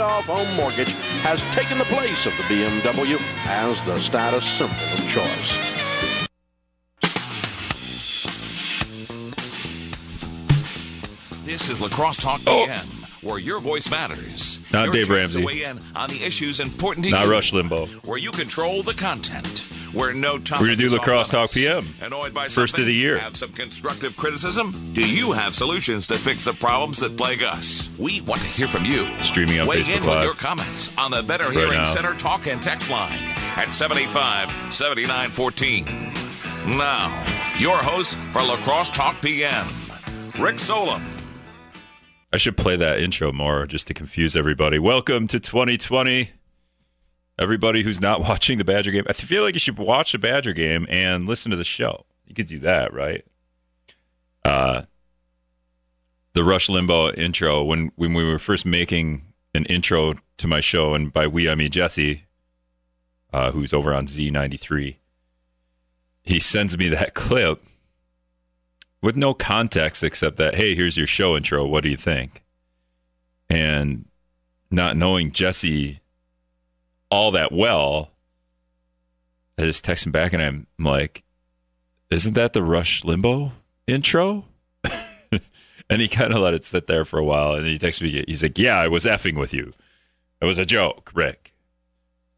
paid-off home mortgage has taken the place of the BMW as the status symbol of choice. This is Lacrosse Talk AM, where your voice matters. Not Dave Ramsey. Weigh in on the issues important to you. Not Rush Limbaugh. Where you control the content. Where no topic. We're going to do Lacrosse Talk PM. Annoyed by first of the year. Have some constructive criticism? Do you have solutions to fix the problems that plague us? We want to hear from you. Streaming on Facebook Live. Weigh in with your comments on the Better Hearing Center talk and text line at 785-7914. Now, your host for Lacrosse Talk PM, Rick Solom. I should play that intro more just to confuse everybody. Welcome to 2020. Everybody who's not watching the Badger game, I feel like you should watch the Badger game and listen to the show. You could do that, right? The Rush Limbaugh intro, when we were first making an intro to my show, and by we, I mean Jesse, who's over on Z93, he sends me that clip. With no context except that, hey, here's your show intro. What do you think? And not knowing Jesse all that well, I just text him back and I'm like, isn't that the Rush Limbaugh intro? And he kind of let it sit there for a while. And then he texts me. He's like, yeah, I was effing with you. It was a joke, Rick.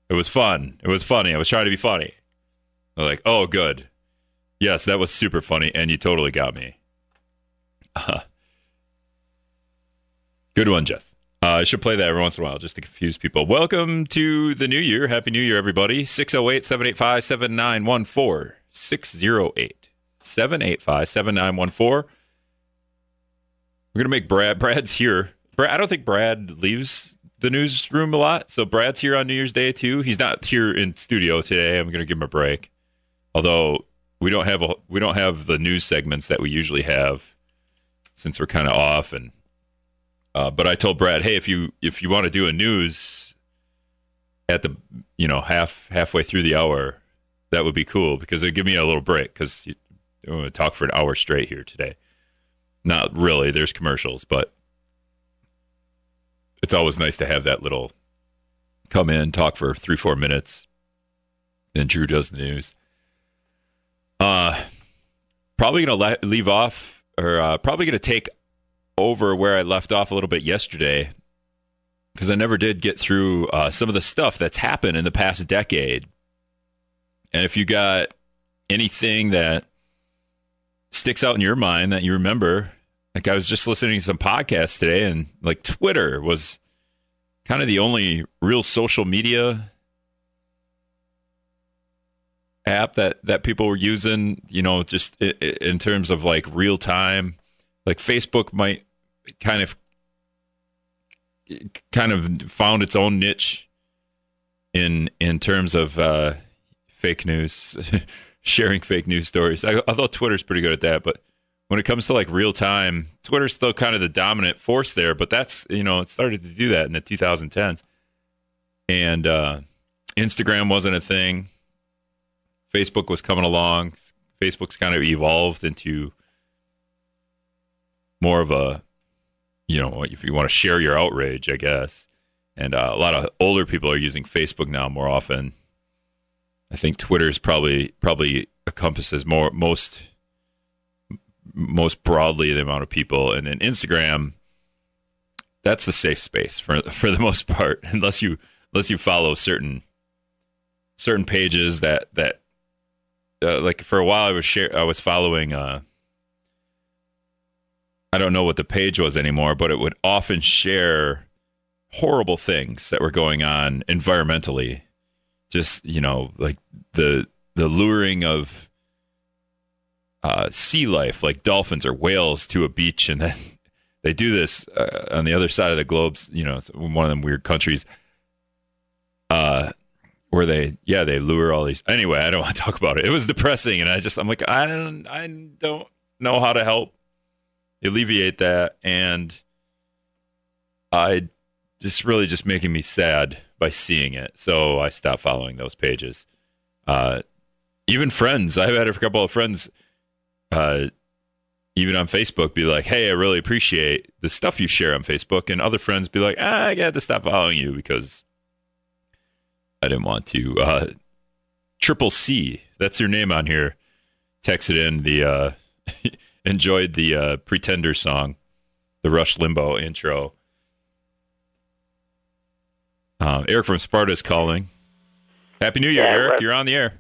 It was fun. It was funny. I was trying to be funny. I'm like, oh, good. Yes, that was super funny, and you totally got me. Good one, Jeff. I should play that every once in a while just to confuse people. Welcome to the new year. Happy New Year, everybody. 608-785-7914. 608-785-7914. We're going to make Brad. Brad's here. I don't think Brad leaves the newsroom a lot, so Brad's here on New Year's Day, too. He's not here in studio today. I'm going to give him a break. Although... We don't have the news segments that we usually have since we're kind of off. And but I told Brad, hey, if you want to do a news at the halfway through the hour, that would be cool because it'd give me a little break because I'm going to talk for an hour straight here today. Not really. There's commercials, but it's always nice to have that little come in, talk for 3-4 minutes, then Drew does the news. Probably going to leave off or probably going to take over where I left off a little bit yesterday because I never did get through some of the stuff that's happened in the past decade. And if you got anything that sticks out in your mind that you remember, like I was just listening to some podcasts today and like Twitter was kind of the only real social media app that people were using, just in terms of like real time. Like Facebook might kind of found its own niche in terms of fake news, sharing fake news stories. I thought Twitter's pretty good at that, but when it comes to like real time, Twitter's still kind of the dominant force there, but that's, it started to do that in the 2010s. And Instagram wasn't a thing. Facebook was coming along. Facebook's kind of evolved into more of a, if you want to share your outrage, I guess. And a lot of older people are using Facebook now more often. I think Twitter's probably encompasses most broadly the amount of people, and then Instagram. That's the safe space for the most part, unless you follow certain pages that. Like for a while I was following, I don't know what the page was anymore, but it would often share horrible things that were going on environmentally. Just, like the luring of sea life, like dolphins or whales to a beach. And then they do this on the other side of the globe, one of them weird countries, where they lure all these. Anyway, I don't want to talk about it. It was depressing, and I'm like, I don't know how to help alleviate that, and I just really just making me sad by seeing it. So I stopped following those pages. Even friends, I've had a couple of friends even on Facebook, be like, hey, I really appreciate the stuff you share on Facebook. And other friends be like, ah, I got to stop following you because I didn't want to. Triple C, that's your name on here, texted in the enjoyed the Pretender song, the Rush Limbaugh intro. Eric from Sparta is calling. Happy New Year, Eric. You're on the air.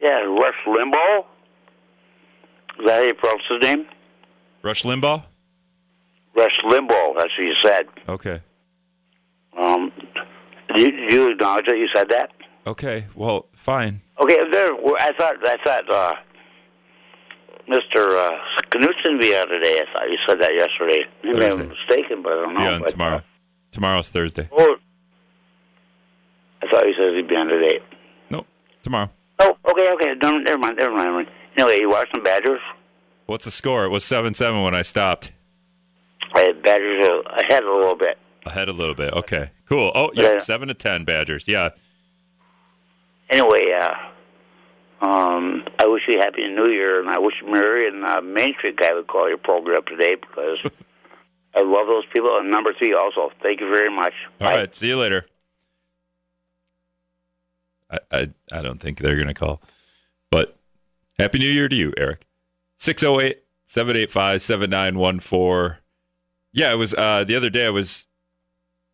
Yeah, Rush Limbaugh. Is that how you pronounce his name? Rush Limbaugh? Rush Limbaugh, that's what you said. Okay. Do you acknowledge that you said that? Okay, well, fine. Okay, I thought Mr. Knutson be out today. I thought you said that yesterday. You may have been mistaken, but I don't know. Yeah, but tomorrow. Tomorrow's Thursday. Oh, I thought you said he'd be on today. Nope, tomorrow. Oh, okay. No, never mind. Anyway, you watch some Badgers? What's the score? It was 7-7 when I stopped. I had Badgers ahead a little bit. Ahead a little bit. Okay, cool. Oh, yeah, 7-10 Badgers. Yeah. Anyway, I wish you happy New Year, and I wish Murray and Main Street guy would call your program today because I love those people. And number 3 also. Thank you very much. All right, see you later. I don't think they're going to call, but Happy New Year to you, Eric. 608-785-7914. Yeah, it was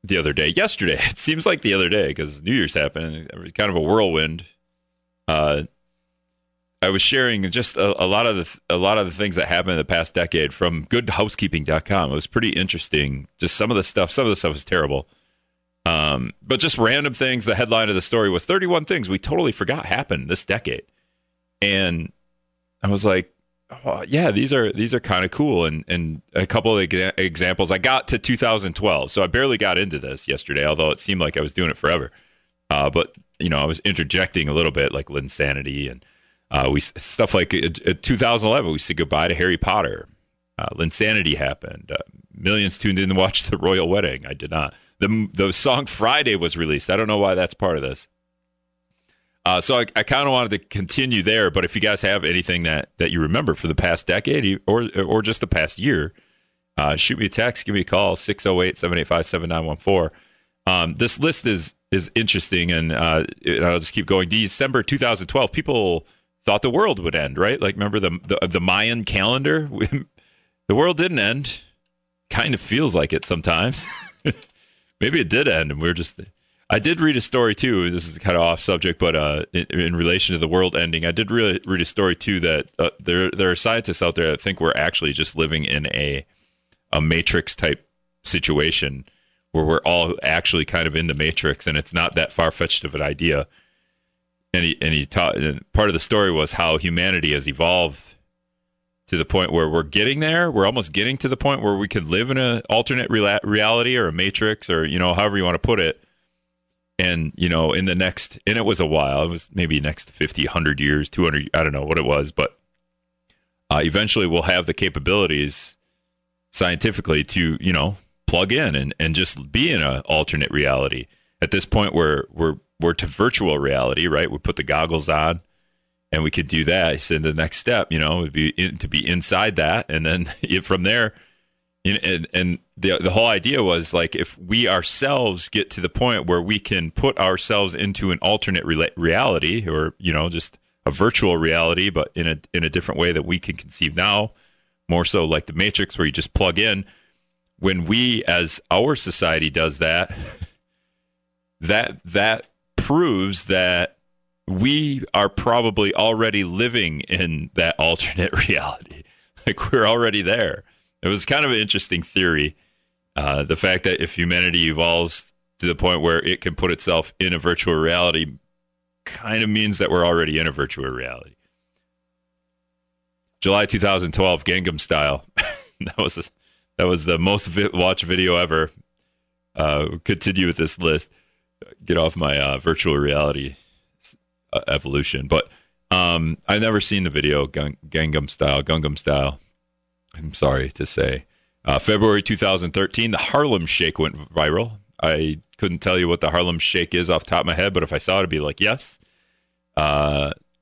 yesterday. It seems like the other day because New Year's happened. It was kind of a whirlwind. I was sharing just a lot of the things that happened in the past decade from GoodHousekeeping.com. It was pretty interesting. Just some of the stuff was terrible. But just random things. The headline of the story was 31 things we totally forgot happened this decade. And I was like, oh, yeah, these are kind of cool. And a couple of examples, I got to 2012. So I barely got into this yesterday, although it seemed like I was doing it forever. But, you know, I was interjecting a little bit like Linsanity and stuff like 2011. We said goodbye to Harry Potter. Linsanity happened. Millions tuned in to watch the royal wedding. I did not. The song Friday was released. I don't know why that's part of this. So I kind of wanted to continue there. But if you guys have anything that you remember for the past decade or just the past year, shoot me a text, give me a call, 608-785-7914. This list is interesting, and I'll just keep going. December 2012, people thought the world would end, right? Like, remember the Mayan calendar? The world didn't end. Kind of feels like it sometimes. Maybe it did end, and I did read a story, too. This is kind of off subject, but in relation to the world ending, I did really read a story, too, that there are scientists out there that think we're actually just living in a Matrix-type situation where we're all actually kind of in the Matrix, and it's not that far-fetched of an idea. And part of the story was how humanity has evolved to the point where we're getting there. We're almost getting to the point where we could live in an alternate reality or a matrix or, you know, however you want to put it. And, you know, and it was a while, it was maybe next 50, 100 years, 200, I don't know what it was, but eventually we'll have the capabilities scientifically to, you know, plug in and just be in an alternate reality. At this point, we're to virtual reality, right? We put the goggles on. And we could do that. So the next step, you know, would be to be inside that. And then from there, and the whole idea was like, if we ourselves get to the point where we can put ourselves into an alternate reality or, you know, just a virtual reality, but in a different way that we can conceive now, more so like the Matrix where you just plug in. When we, as our society does that, that proves that we are probably already living in that alternate reality. Like, we're already there. It was kind of an interesting theory. The fact that if humanity evolves to the point where it can put itself in a virtual reality kind of means that we're already in a virtual reality. July 2012, Gangnam Style. That was the most watched video ever. Continue with this list. Get off my virtual reality evolution, but I've never seen the video Gangnam Style. I'm sorry to say. February 2013, the Harlem Shake went viral. I couldn't tell you what the Harlem Shake is off the top of my head, but if I saw it, I'd be like, yes.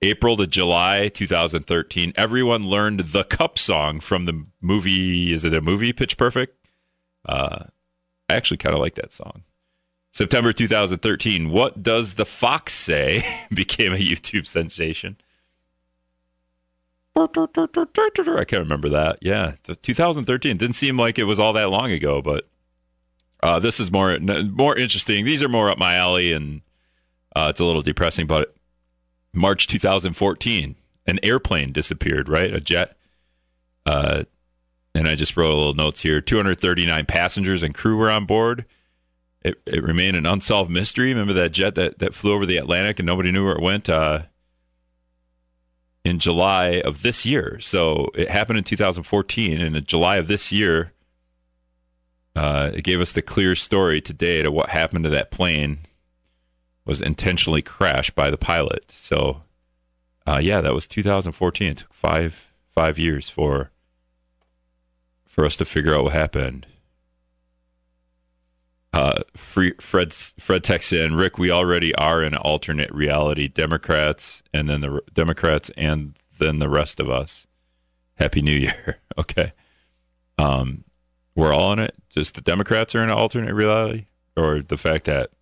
April to July 2013, everyone learned the cup song from the movie. Is it a movie, Pitch Perfect? I actually kind of like that song. September 2013, What Does the Fox Say? became a YouTube sensation. I can't remember that. Yeah, 2013. Didn't seem like it was all that long ago, but this is more interesting. These are more up my alley, and it's a little depressing, but March 2014, an airplane disappeared, right? A jet. And I just wrote a little notes here. 239 passengers and crew were on board. It remained an unsolved mystery. Remember that jet that flew over the Atlantic and nobody knew where it went in July of this year. So it happened in 2014, and in July of this year, it gave us the clear story today to what happened to that plane. Was intentionally crashed by the pilot. So, yeah, that was 2014. It took five years for us to figure out what happened. Fred texts in, Rick, we already are in alternate reality. Democrats and then the rest of us. Happy New Year. Okay. We're all in it. Just the Democrats are in an alternate reality, or the fact that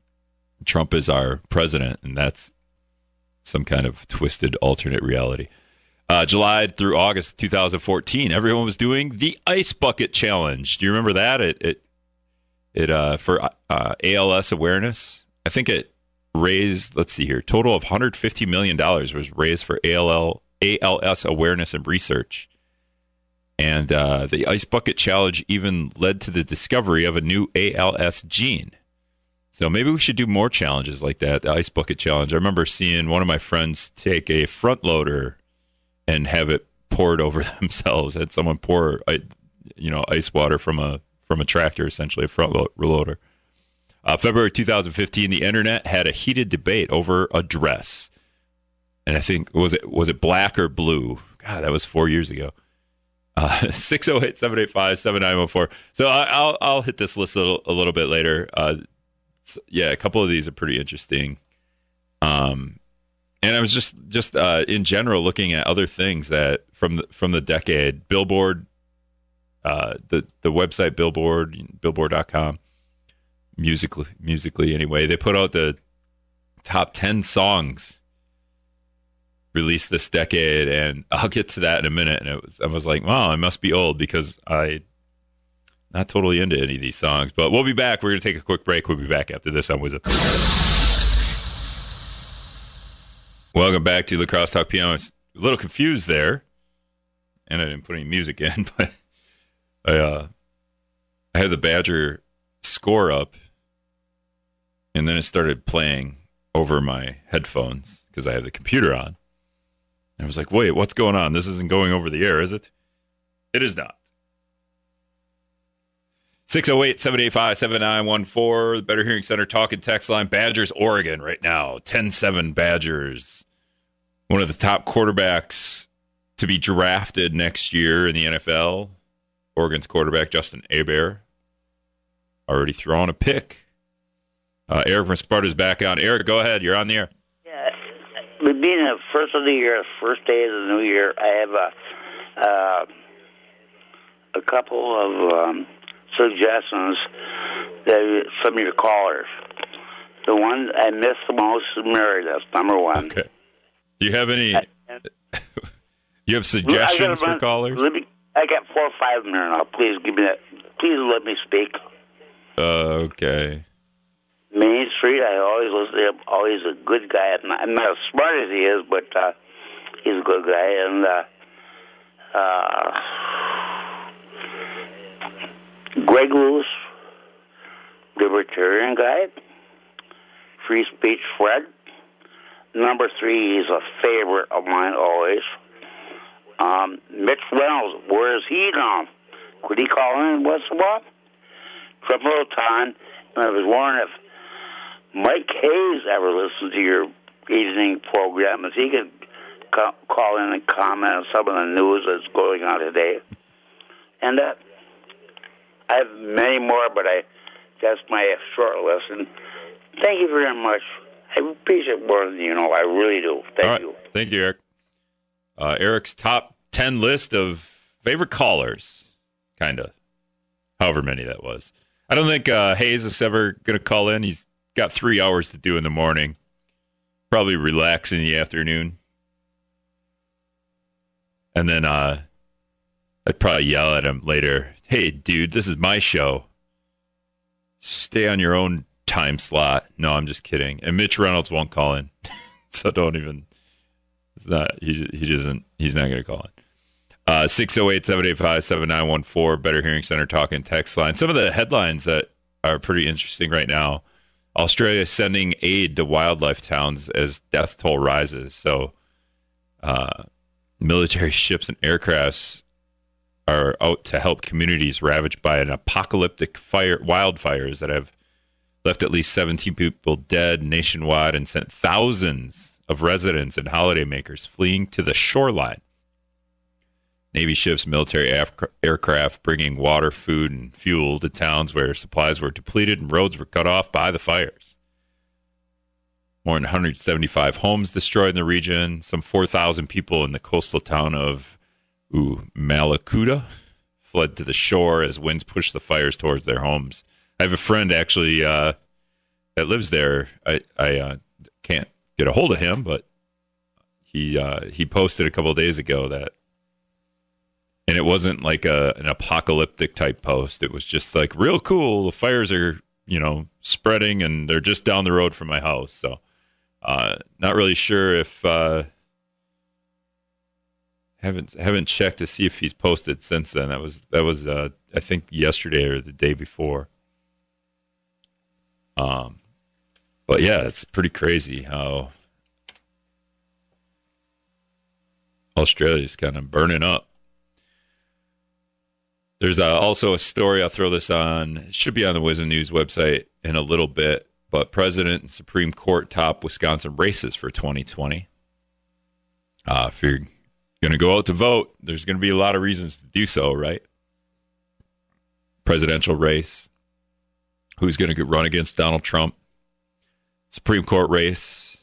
Trump is our president, and that's some kind of twisted alternate reality. July through August 2014, everyone was doing the Ice Bucket Challenge. Do you remember that? It for ALS awareness. I think it raised, let's see here, total of $150 million was raised for ALS awareness and research. And the Ice Bucket Challenge even led to the discovery of a new ALS gene. So maybe we should do more challenges like that, the Ice Bucket Challenge. I remember seeing one of my friends take a front loader and have it poured over themselves. Had someone pour, ice water from a tractor, essentially a front loader. February 2015, the internet had a heated debate over a dress, and I think was it black or blue? God, that was 4 years ago. 608-785-7914. So I'll hit this list a little bit later. Yeah, a couple of these are pretty interesting. And I was just in general looking at other things that from the decade. Billboard, the website Billboard.com, musically anyway, they put out the top 10 songs released this decade, and I'll get to that in a minute. And I was like, wow, I must be old because I. Not totally into any of these songs, but we'll be back. We're going to take a quick break. We'll be back after this on Wizard. Welcome back to Lacrosse Talk Piano. I was a little confused there, and I didn't put any music in, but I had the Badger score up, and then it started playing over my headphones because I have the computer on. And I was like, wait, what's going on? This isn't going over the air, is it? It is not. 608-785-7914, the Better Hearing Center talk and text line. Badgers, Oregon right now, 10-7 Badgers. One of the top quarterbacks to be drafted next year in the NFL, Oregon's quarterback, Justin Herbert, already throwing a pick. Eric from Sparta's back on. Eric, go ahead. You're on the air. Yeah, being the first of the year, first day of the new year, I have a couple of... suggestions that some of your callers. The one I miss the most is Mary. That's number one. Okay. Do you have any? You have suggestions for callers? I got 4 or 5 in there now. Please give me that. Please let me speak. Okay. Main Street. I always listen to him. Always a good guy. I'm not as smart as he is, but he's a good guy. And Greg Lewis, libertarian guy, free speech Fred. Number 3, he's a favorite of mine always. Mitch Wells, where is he now? Could he call in once in a while? From a little time, and I was wondering if Mike Hayes ever listened to your evening program, if he could call in and comment on some of the news that's going on today. And that. I have many more, but that's my short lesson. Thank you very much. I appreciate it more than you know. I really do. Thank you. Thank you, Eric. Eric's top 10 list of favorite callers, kind of, however many that was. I don't think Hayes is ever going to call in. He's got 3 hours to do in the morning. Probably relax in the afternoon. And then I'd probably yell at him later. Hey, dude, this is my show. Stay on your own time slot. No, I'm just kidding. And Mitch Reynolds won't call in. So don't even. It's not. He doesn't. He's not going to call in. 608-785-7914, Better Hearing Center Talk and Text Line. Some of the headlines that are pretty interesting right now. Australia sending aid to wildlife towns as death toll rises. So military ships and aircrafts are out to help communities ravaged by an apocalyptic wildfires that have left at least 17 people dead nationwide and sent thousands of residents and holidaymakers fleeing to the shoreline. Navy ships, military aircraft bringing water, food, and fuel to towns where supplies were depleted and roads were cut off by the fires. More than 175 homes destroyed in the region. Some 4,000 people in the coastal town of Malakuta fled to the shore as winds pushed the fires towards their homes. I have a friend actually that lives there. I can't get a hold of him, but he posted a couple of days ago that. And it wasn't like an apocalyptic type post. It was just like, real cool. The fires are, spreading and they're just down the road from my house. So not really sure if haven't checked to see if he's posted since then. That was I think yesterday or the day before. But yeah, it's pretty crazy how Australia's kind of burning up. There's also a story, I'll throw this on, it should be on the Wisdom News website in a little bit, but President and Supreme Court top Wisconsin races for 2020. If you're going to go out to vote, there's going to be a lot of reasons to do so, right? Presidential race, who's going to run against Donald Trump, Supreme Court race,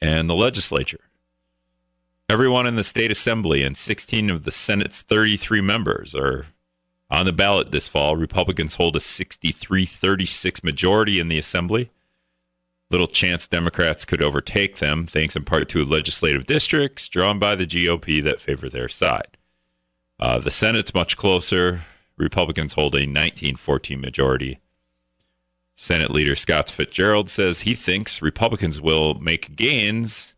and the legislature. Everyone in the state assembly and 16 of the Senate's 33 members are on the ballot this fall. Republicans hold a 63-36 majority in the assembly. Little chance Democrats could overtake them, thanks in part to legislative districts drawn by the GOP that favor their side. The Senate's much closer. Republicans hold a 19-14 majority. Senate leader Scott Fitzgerald says he thinks Republicans will make gains,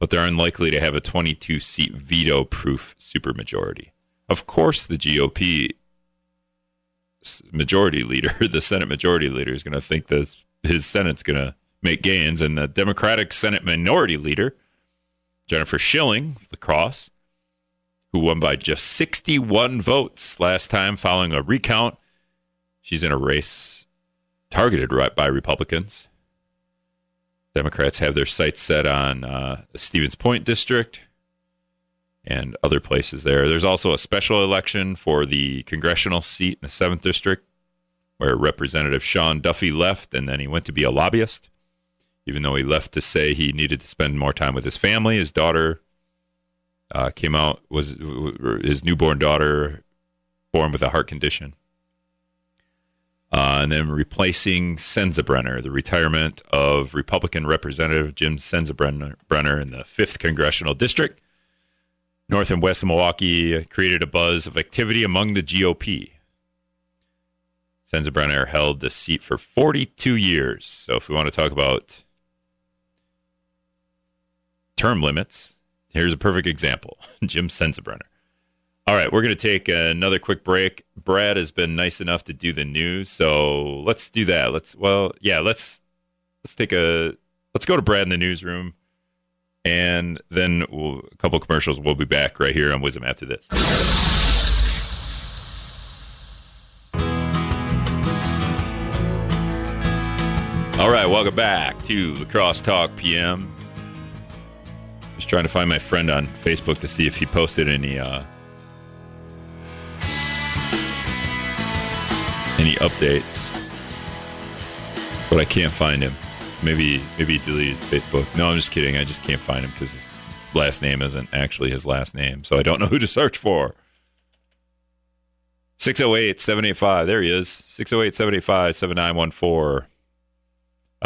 but they're unlikely to have a 22-seat veto-proof supermajority. Of course, the GOP majority leader, the Senate majority leader, is going to think that his Senate's going to make gains, and the Democratic Senate minority leader, Jennifer Schilling, of the Cross, who won by just 61 votes last time following a recount. She's in a race targeted by Republicans. Democrats have their sights set on the Stevens Point district and other places there. There's also a special election for the congressional seat in the 7th district where Representative Sean Duffy left, and then he went to be a lobbyist, even though he left to say he needed to spend more time with his family. His daughter came out, was his newborn daughter, born with a heart condition. And then replacing Sensenbrenner, the retirement of Republican Representative Jim Sensenbrenner in the 5th Congressional District. North and West Milwaukee created a buzz of activity among the GOP. Sensenbrenner held the seat for 42 years. So if we want to talk about term limits, here's a perfect example. Jim Sensenbrenner. All right, we're going to take another quick break. Brad has been nice enough to do the news, so let's do that. Let's go to Brad in the newsroom, and then a couple of commercials. We'll be back right here on Wisdom after this. All right, welcome back to the Crosstalk PM. Just trying to find my friend on Facebook to see if he posted any updates, but I can't find him. Maybe he deleted his Facebook. No, I'm just kidding. I just can't find him because his last name isn't actually his last name. So I don't know who to search for. 608-785. There he is. 608-785-7914.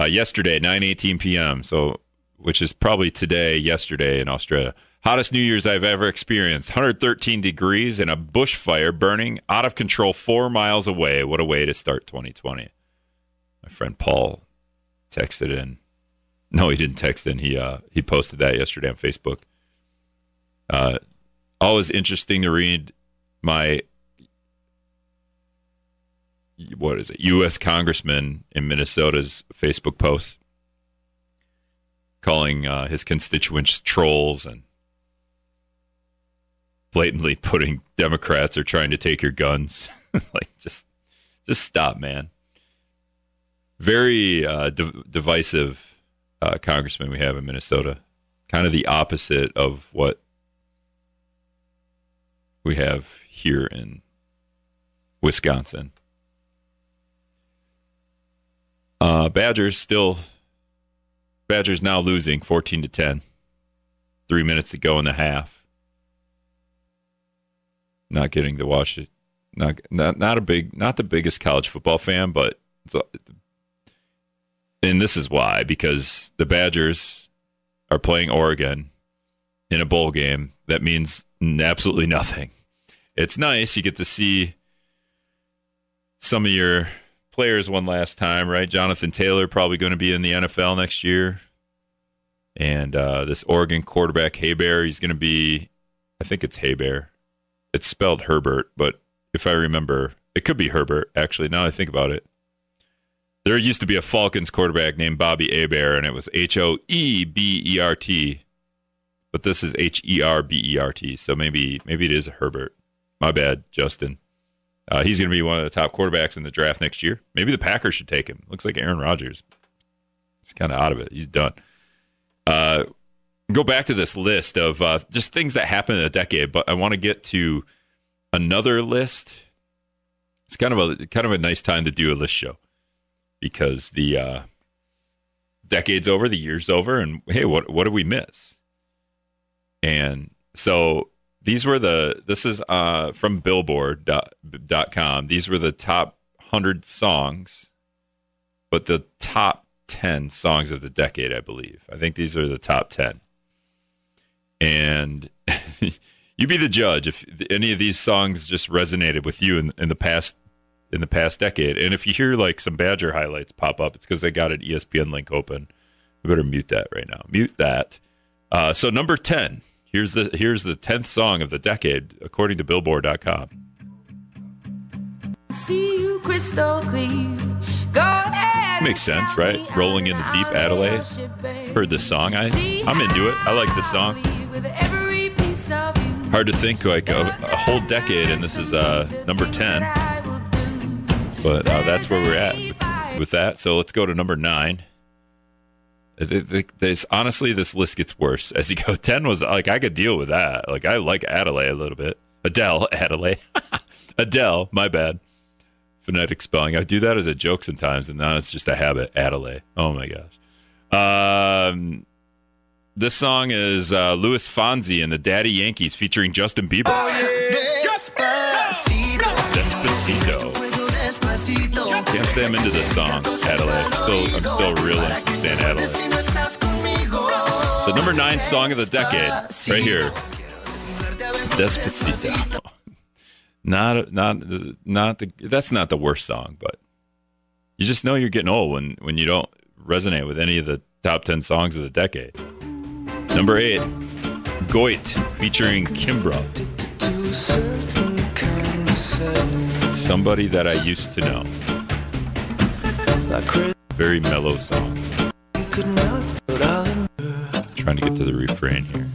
Yesterday, 9:18 p.m. So, which is probably today, yesterday in Australia. Hottest New Year's I've ever experienced. 113 degrees and a bushfire burning out of control 4 miles away. What a way to start 2020. My friend Paul texted in. No, he didn't text in. He posted that yesterday on Facebook. Always interesting to read my... what is it? U.S. Congressman in Minnesota's Facebook post calling his constituents trolls and blatantly putting Democrats are trying to take your guns. Like, just stop, man. Very divisive congressman we have in Minnesota. Kind of the opposite of what we have here in Wisconsin. Badgers now losing 14-10. 3 minutes to go in the half. Not getting to watch it. Not the biggest college football fan, but and this is why, because the Badgers are playing Oregon in a bowl game. That means absolutely nothing. It's nice. You get to see some of your players one last time, right? Jonathan Taylor probably going to be in the NFL next year. And this Oregon quarterback, Hebert, he's going to be, I think it's Hebert. It's spelled Herbert, but if I remember, it could be Herbert, actually, now I think about it. There used to be a Falcons quarterback named Bobby Hebert, and it was Hoebert. But this is Herbert, so maybe it is a Herbert. My bad, Justin. He's going to be one of the top quarterbacks in the draft next year. Maybe the Packers should take him. Looks like Aaron Rodgers. He's kind of out of it. He's done. Go back to this list of just things that happened in a decade, but I want to get to another list. It's kind of a nice time to do a list show because the decade's over, the year's over, and hey, what did we miss? And so... This is from Billboard.com. These were the top 100 songs, but the top 10 songs of the decade, I believe. I think these are the top 10. And you be the judge if any of these songs just resonated with you in the past decade. And if you hear like some Badger highlights pop up, it's because I got an ESPN link open. We better mute that right now. Mute that. So number 10. Here's the 10th song of the decade, according to Billboard.com. See you crystal clear. Go ahead. Makes sense, right? Rolling in the deep Adelaide. Heard this song. I'm into it. I like this song. Hard to think like a whole decade, and this is number 10. But that's where we're at with that. So let's go to number 9. Honestly, this list gets worse as you go. 10 was like, I could deal with that. Like, I like Adelaide a little bit. Adele, my bad. Phonetic spelling. I do that as a joke sometimes, and now it's just a habit. Adelaide. Oh my gosh. This song is Louis Fonsi and the Daddy Yankees featuring Justin Bieber. Oh, yeah. Despacito. Can't say I'm into this song, Adelaide. I'm still real into saying Adelaide. So number 9 song of the decade, right here, Despacito. That's not the worst song, but you just know you're getting old when you don't resonate with any of the top 10 songs of the decade. Number 8, Goit featuring Kimbra. Somebody that I used to know. Very mellow song. Trying to get to the refrain here.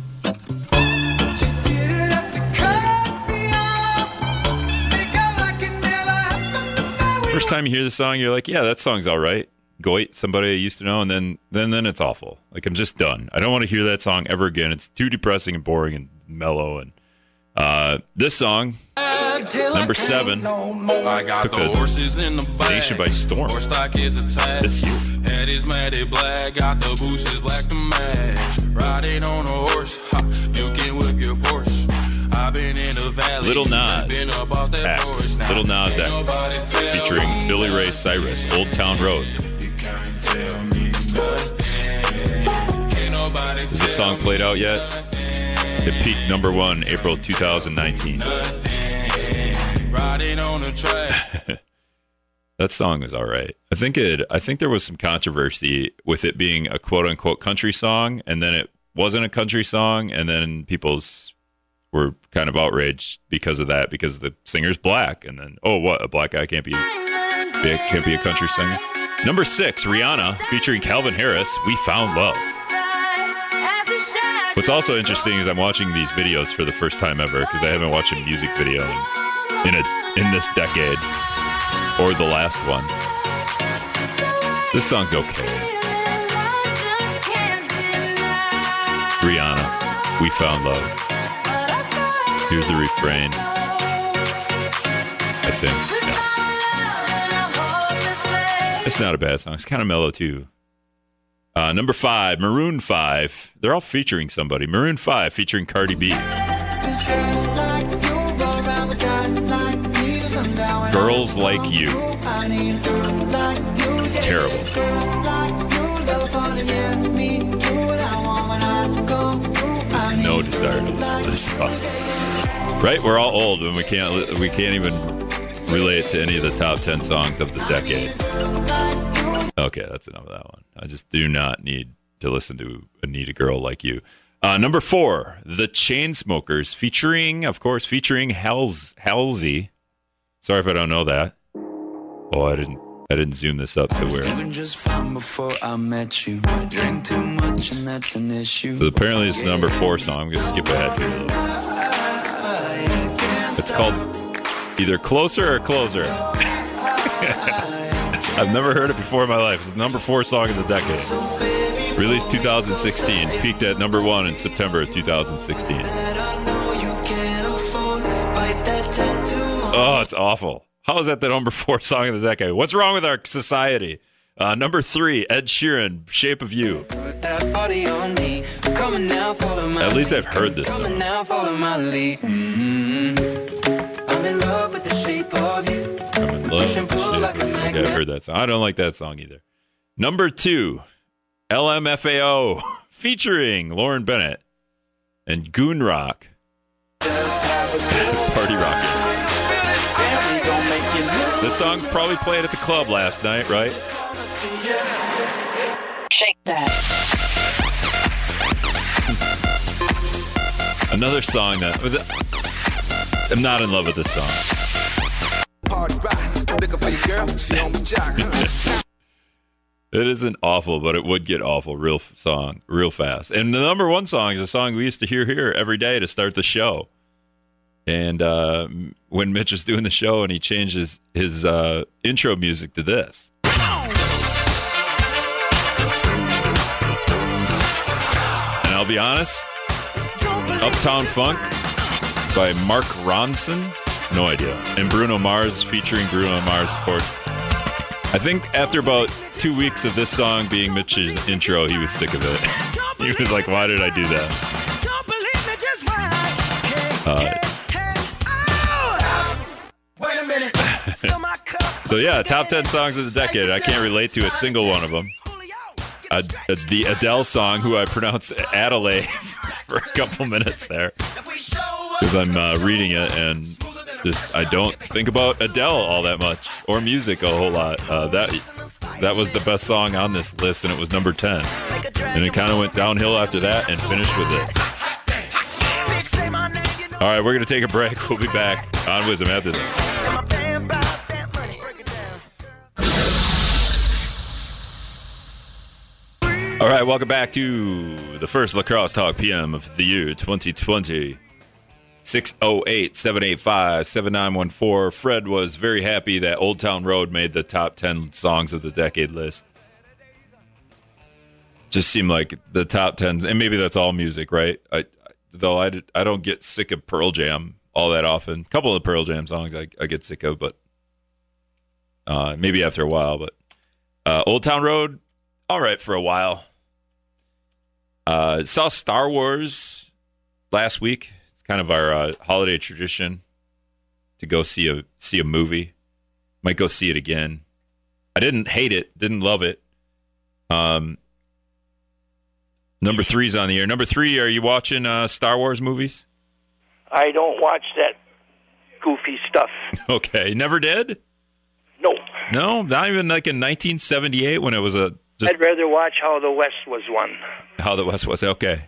First time you hear the song, you're like, yeah, that song's all right. Goit, somebody I used to know, and then it's awful. Like, I'm just done. I don't want to hear that song ever again. It's too depressing and boring and mellow, and This song, number 7, took the nation by storm this year. Head is matted black, got the bushes black to match. Riding on a horse, you can whip your Porsche. I've been in the valley. Little Nas X. Little Nas X featuring Billy Ray Cyrus, Old Town Road. Is this song played out yet? It peaked number 1 April 2019. That song is all right. I think there was some controversy with it being a quote unquote country song, and then it wasn't a country song, and then people's were kind of outraged because of that, because the singer's black, and then a black guy can't be a country singer. Number 6, Rihanna featuring Calvin Harris, We Found Love. What's also interesting is I'm watching these videos for the first time ever, because I haven't watched a music video in this decade or the last one. This song's okay. Rihanna, We Found Love. Here's the refrain. I think. Yeah. It's not a bad song. It's kind of mellow too. Number 5, Maroon 5. They're all featuring somebody. Maroon 5 featuring Cardi B. Girls Like You. Terrible. There's no desire to listen to this song. Right? We're all old when we can't even relate to any of the top 10 songs of the decade. Okay, that's enough of that one. I just do not need to listen to Need a Girl Like You. Number 4, The Chainsmokers featuring Halsey. Sorry if I don't know that. Oh, I didn't zoom this up to where. So apparently it's the number 4 song. I'm going to skip ahead here a little. It's called either Closer or Closer. I've never heard it before in my life. It's the number 4 song of the decade. Released 2016. Peaked at number 1 in September of 2016. Oh, it's awful. How is that the number 4 song of the decade? What's wrong with our society? Number 3, Ed Sheeran, Shape of You. At least I've heard this song. I'm in love with the shape of you. Okay, I've heard that song. I don't like that song either. Number 2, LMFAO featuring Lauren Bennett and Goon Rock. Party Rock. This song probably played at the club last night, right? Shake that. Another song that I'm not in love with this song. It isn't awful, but it would get awful real fast. And the number 1 song is a song we used to hear here every day to start the show. And when Mitch was doing the show and he changed his intro music to this. And I'll be honest, Uptown Funk by Mark Ronson. No idea. And Bruno Mars featuring Bruno Mars, of course. I think after about 2 weeks of this song being Mitch's intro, he was sick of it. He was like, why did I do that? So yeah, top 10 songs of the decade. I can't relate to a single one of them. The Adele song, who I pronounced Adelaide for a couple minutes there, because I'm reading it and just I don't think about Adele all that much or music a whole lot. That was the best song on this list, and it was number 10. And it kind of went downhill after that and finished with it. All right, we're going to take a break. We'll be back on Wisdom after this. All right, welcome back to the first Lacrosse Talk PM of the year 2020. 608-785-7914. Fred was very happy that Old Town Road made the top 10 songs of the decade list. Just seemed like the top 10, and maybe that's all music, right? I though I don't get sick of Pearl Jam all that often. A couple of Pearl Jam songs I get sick of, but maybe after a while. But Old Town Road, all right for a while. Saw Star Wars last week. It's kind of our holiday tradition to go see a movie. Might go see it again. I didn't hate it. Didn't love it. Number three's on the air. Number three, are you watching Star Wars movies? I don't watch that goofy stuff. Okay. Never did? No. No? Not even like in 1978 when it was a... I'd rather watch How the West Was Won. How the West Was, okay.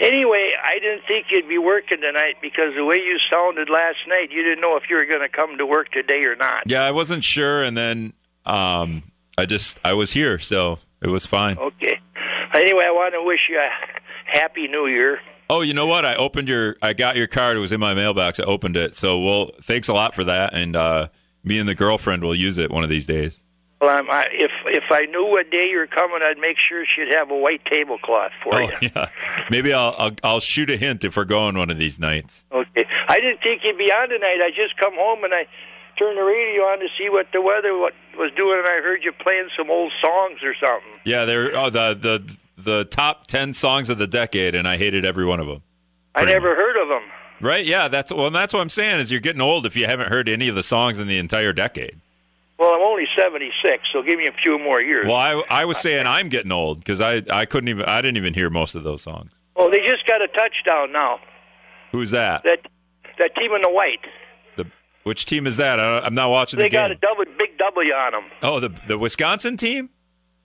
Anyway, I didn't think you'd be working tonight because the way you sounded last night, you didn't know if you were going to come to work today or not. Yeah, I wasn't sure, and then I was here, so it was fine. Okay. Anyway, I want to wish you a happy New Year. Oh, you know what? I got your card. It was in my mailbox. I opened it. So, well, thanks a lot for that. And me and the girlfriend will use it one of these days. Well, if I knew what day you were coming, I'd make sure she'd have a white tablecloth for you. Yeah. Maybe I'll shoot a hint if we're going one of these nights. Okay. I didn't think you'd be on tonight. I just come home and I turned the radio on to see what the weather was doing, and I heard you playing some old songs or something. Yeah, they're the top 10 songs of the decade, and I hated every one of them. I never heard of them. Right? Yeah, that's what I'm saying is you're getting old if you haven't heard any of the songs in the entire decade. Well, I'm only 76, so give me a few more years. Well, I was saying I'm getting old because I didn't even hear most of those songs. Oh, they just got a touchdown now. Who's that? That team in the white. Which team is that? I'm not watching the game. They got big W on them. Oh, the Wisconsin team?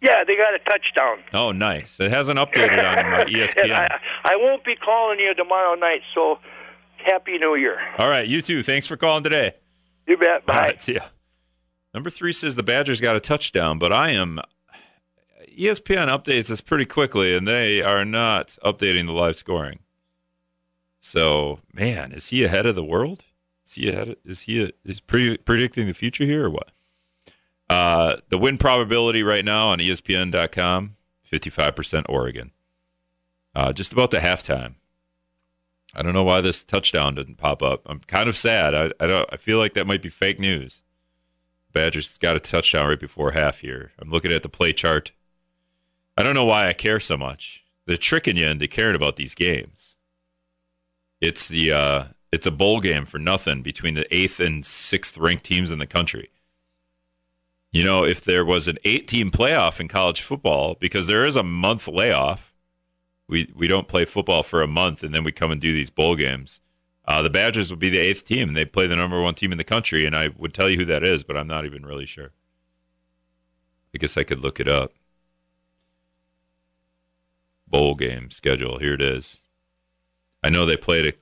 Yeah, they got a touchdown. Oh, nice. It hasn't updated on my ESPN. I won't be calling you tomorrow night, so happy New Year. All right, you too. Thanks for calling today. You bet. Bye. All right, see ya. Number three says the Badgers got a touchdown, but ESPN updates this pretty quickly, and they are not updating the live scoring. So, man, is he ahead of the world? Is he predicting the future here or what? The win probability right now on ESPN.com, 55% Oregon. Just about to halftime. I don't know why this touchdown didn't pop up. I'm kind of sad. I feel like that might be fake news. Badgers got a touchdown right before half here. I'm looking at the play chart. I don't know why I care so much. They're tricking you into caring about these games. It's a bowl game for nothing between the 8th and 6th ranked teams in the country. You know, if there was an 8-team playoff in college football, because there is a month layoff, we don't play football for a month, and then we come and do these bowl games. The Badgers would be the 8th team, and they play the number 1 team in the country, and I would tell you who that is, but I'm not even really sure. I guess I could look it up. Bowl game schedule. Here it is. I know they played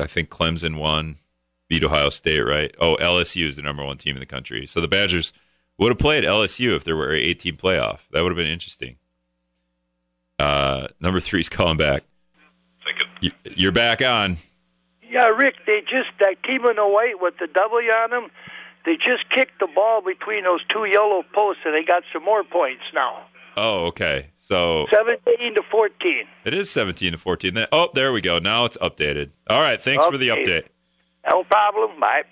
I think Clemson won, beat Ohio State, right? Oh, LSU is the number 1 team in the country. So the Badgers would have played LSU if there were an 8-team playoff. That would have been interesting. Number three's calling back. You're back on. Yeah, Rick, that team in the white with the W on them, they just kicked the ball between those two yellow posts, and they got some more points now. Oh, okay. So 17-14. It is 17-14. Oh, there we go. Now it's updated. All right. Thanks for the update. No problem. Bye.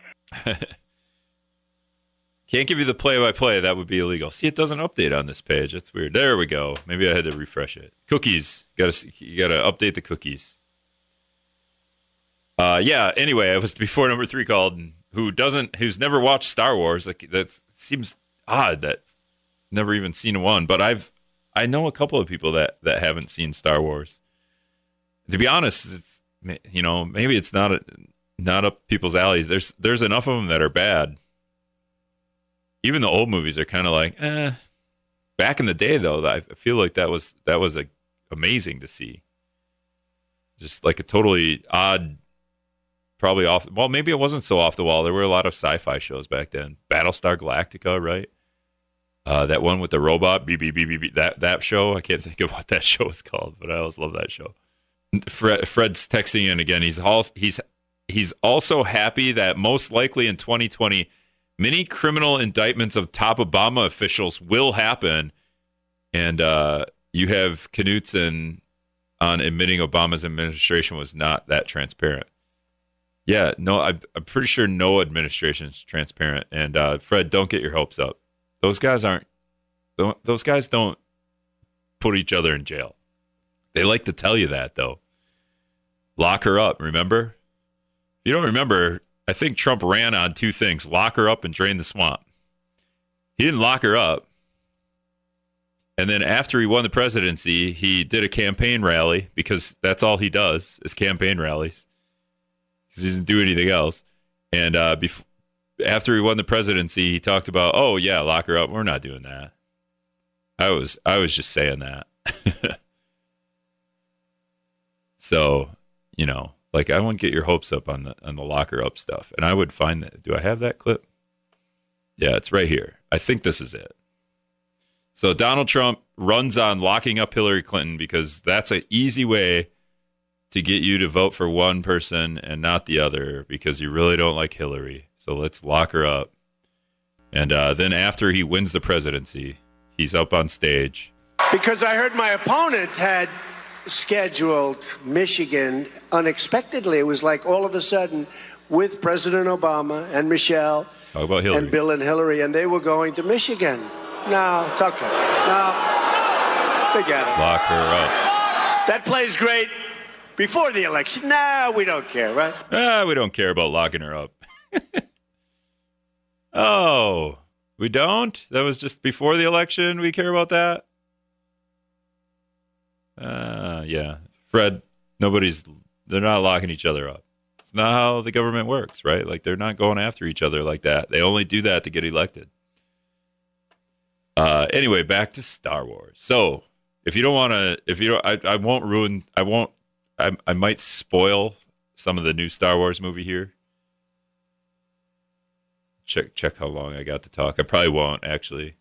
Can't give you the play-by-play. That would be illegal. See, it doesn't update on this page. That's weird. There we go. Maybe I had to refresh it. Cookies. You gotta update the cookies. Yeah. Anyway, it was before number three called. Who's never watched Star Wars? Like that seems odd. That's never even seen one. But I know a couple of people that haven't seen Star Wars. To be honest, it's, you know, maybe it's not up people's alleys. There's enough of them that are bad. Even the old movies are kind of like, eh. Back in the day, though, I feel like that was amazing to see. Just like a totally odd, probably off. Well, maybe it wasn't so off the wall. There were a lot of sci-fi shows back then. Battlestar Galactica, right? That one with the robot, beep, beep, beep, beep, beep, that show. I can't think of what that show is called, but I always love that show. Fred's texting in again. He's also happy that most likely in 2020, many criminal indictments of top Obama officials will happen. And you have Knutson on admitting Obama's administration was not that transparent. Yeah, no, I'm pretty sure no administration is transparent. And Fred, don't get your hopes up. Those guys aren't. Those guys don't put each other in jail. They like to tell you that, though. Lock her up, remember? If you don't remember, I think Trump ran on two things. Lock her up and drain the swamp. He didn't lock her up. And then after he won the presidency, he did a campaign rally, because that's all he does is campaign rallies, because he doesn't do anything else. And after he won the presidency, he talked about, oh, yeah, lock her up. We're not doing that. I was just saying that. So, you know, like, I wouldn't get your hopes up on the locker up stuff. And I would find that. Do I have that clip? Yeah, it's right here. I think this is it. So Donald Trump runs on locking up Hillary Clinton because that's an easy way to get you to vote for one person and not the other, because you really don't like Hillary. So let's lock her up. And then after he wins the presidency, he's up on stage. Because I heard my opponent had scheduled Michigan unexpectedly. It was like all of a sudden with President Obama and Michelle and Bill and Hillary, and they were going to Michigan. No, it's okay. No, forget it. Lock her up. That plays great before the election. No, we don't care, right? We don't care about locking her up. Oh, we don't? That was just before the election. We care about that? Yeah. Fred, they're not locking each other up. It's not how the government works, right? Like, they're not going after each other like that. They only do that to get elected. Anyway, back to Star Wars. So if you don't want to, I won't ruin, I might spoil some of the new Star Wars movie here. Check how long I got to talk. I probably won't, actually.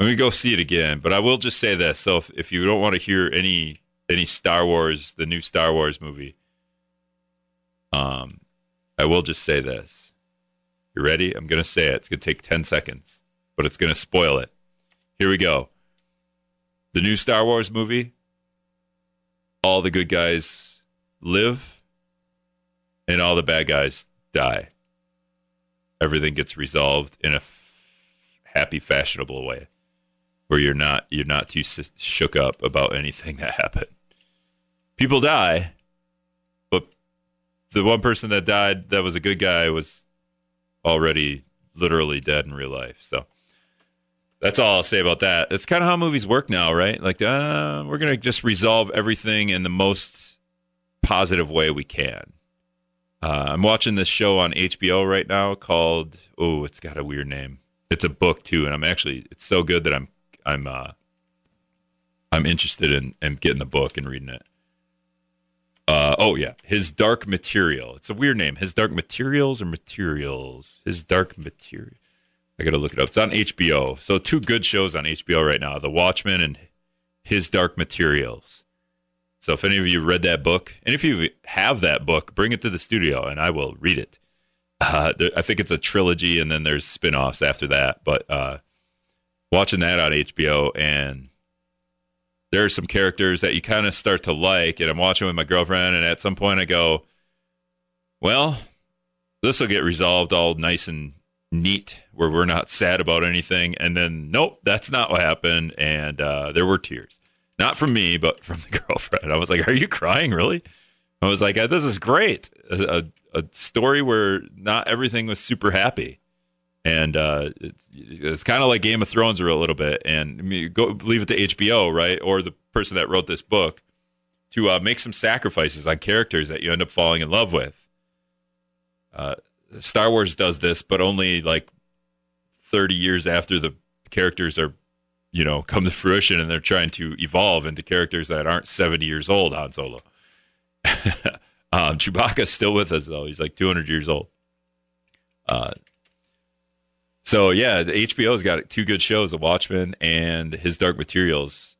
Let me go see it again, but I will just say this. So if you don't want to hear any Star Wars, the new Star Wars movie, I will just say this. You ready? I'm going to say it. It's going to take 10 seconds, but it's going to spoil it. Here we go. The new Star Wars movie, all the good guys live and all the bad guys die. Everything gets resolved in a happy, fashionable way, where you're not too shook up about anything that happened. People die, but the one person that died that was a good guy was already literally dead in real life. So that's all I'll say about that. That's kind of how movies work now, right? Like, we're going to just resolve everything in the most positive way we can. I'm watching this show on HBO right now called, it's got a weird name. It's a book too, and it's so good that I'm interested in getting the book and reading it. His Dark Material. It's a weird name. His Dark Materials or Materials? His Dark Material. I gotta look it up. It's on HBO. So two good shows on HBO right now: The Watchmen and His Dark Materials. So if any of you read that book, and if you have that book, bring it to the studio and I will read it. I think it's a trilogy, and then there's spinoffs after that. But watching that on HBO, and there are some characters that you kind of start to like, and I'm watching with my girlfriend, and at some point I go, well, this will get resolved all nice and neat where we're not sad about anything. And then, nope, that's not what happened. And there were tears. Not from me, but from the girlfriend. I was like, are you crying, really? I was like, this is great. A story where not everything was super happy, and it's kind of like Game of Thrones a little bit. And I mean, go leave it to HBO, right, or the person that wrote this book, to make some sacrifices on characters that you end up falling in love with. Star Wars does this, but only like 30 years after the characters are, come to fruition, and they're trying to evolve into characters that aren't 70 years old. Han Solo. Chewbacca's still with us, though. He's like 200 years old. So, yeah, the HBO's got two good shows, The Watchmen and His Dark Materials.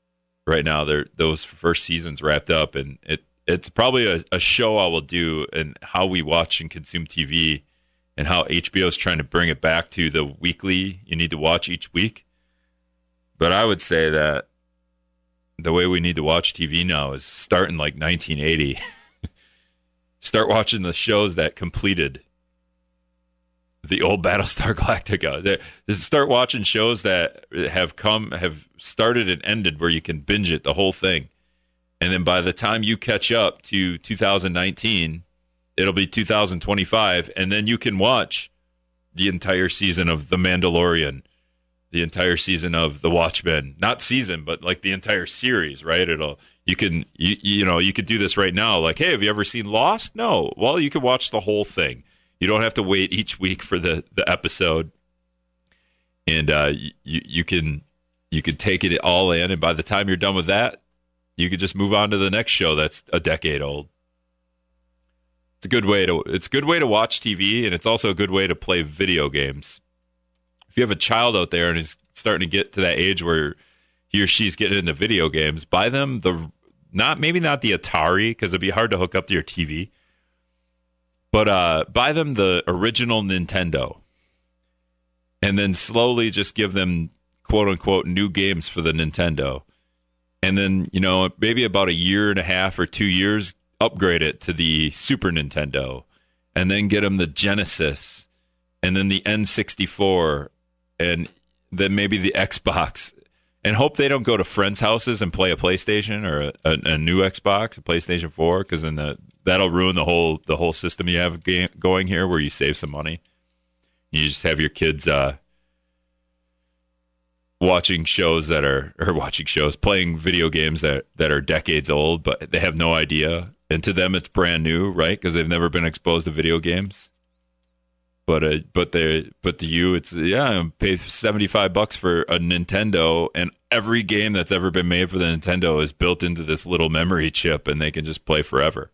Right now, those first seasons wrapped up, and it's probably a show I will do, and how we watch and consume TV, and how HBO's trying to bring it back to the weekly. You need to watch each week. But I would say that the way we need to watch TV now is starting like 1980. Start watching the shows that completed the old Battlestar Galactica. Start watching shows that have started and ended where you can binge it, the whole thing. And then by the time you catch up to 2019, it'll be 2025. And then you can watch the entire season of The Mandalorian, the entire season of The Watchmen, not season, but like the entire series, right? You could do this right now. Like, hey, have you ever seen Lost? No. Well, you can watch the whole thing. You don't have to wait each week for the episode, and you can take it all in. And by the time you're done with that, you could just move on to the next show that's a decade old. It's a good way to watch TV, and it's also a good way to play video games. If you have a child out there and is starting to get to that age where he or she's getting into video games, buy them not the Atari, because it'd be hard to hook up to your TV. But buy them the original Nintendo, and then slowly just give them "quote unquote" new games for the Nintendo, and then maybe about a year and a half or 2 years, upgrade it to the Super Nintendo, and then get them the Genesis, and then the N64, and then maybe the Xbox, and hope they don't go to friends' houses and play a PlayStation or a new Xbox, a PlayStation 4, because then that'll ruin the whole system you have going here, where you save some money. You just have your kids playing video games that are decades old, but they have no idea. And to them, it's brand new, right? Because they've never been exposed to video games. But to you, it's pay $75 for a Nintendo, and every game that's ever been made for the Nintendo is built into this little memory chip, and they can just play forever.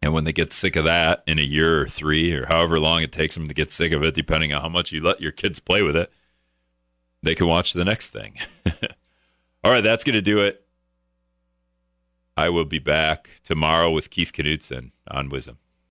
And when they get sick of that in a year or three or however long it takes them to get sick of it, depending on how much you let your kids play with it, they can watch the next thing. All right, that's going to do it. I will be back tomorrow with Keith Knudsen on Wisdom.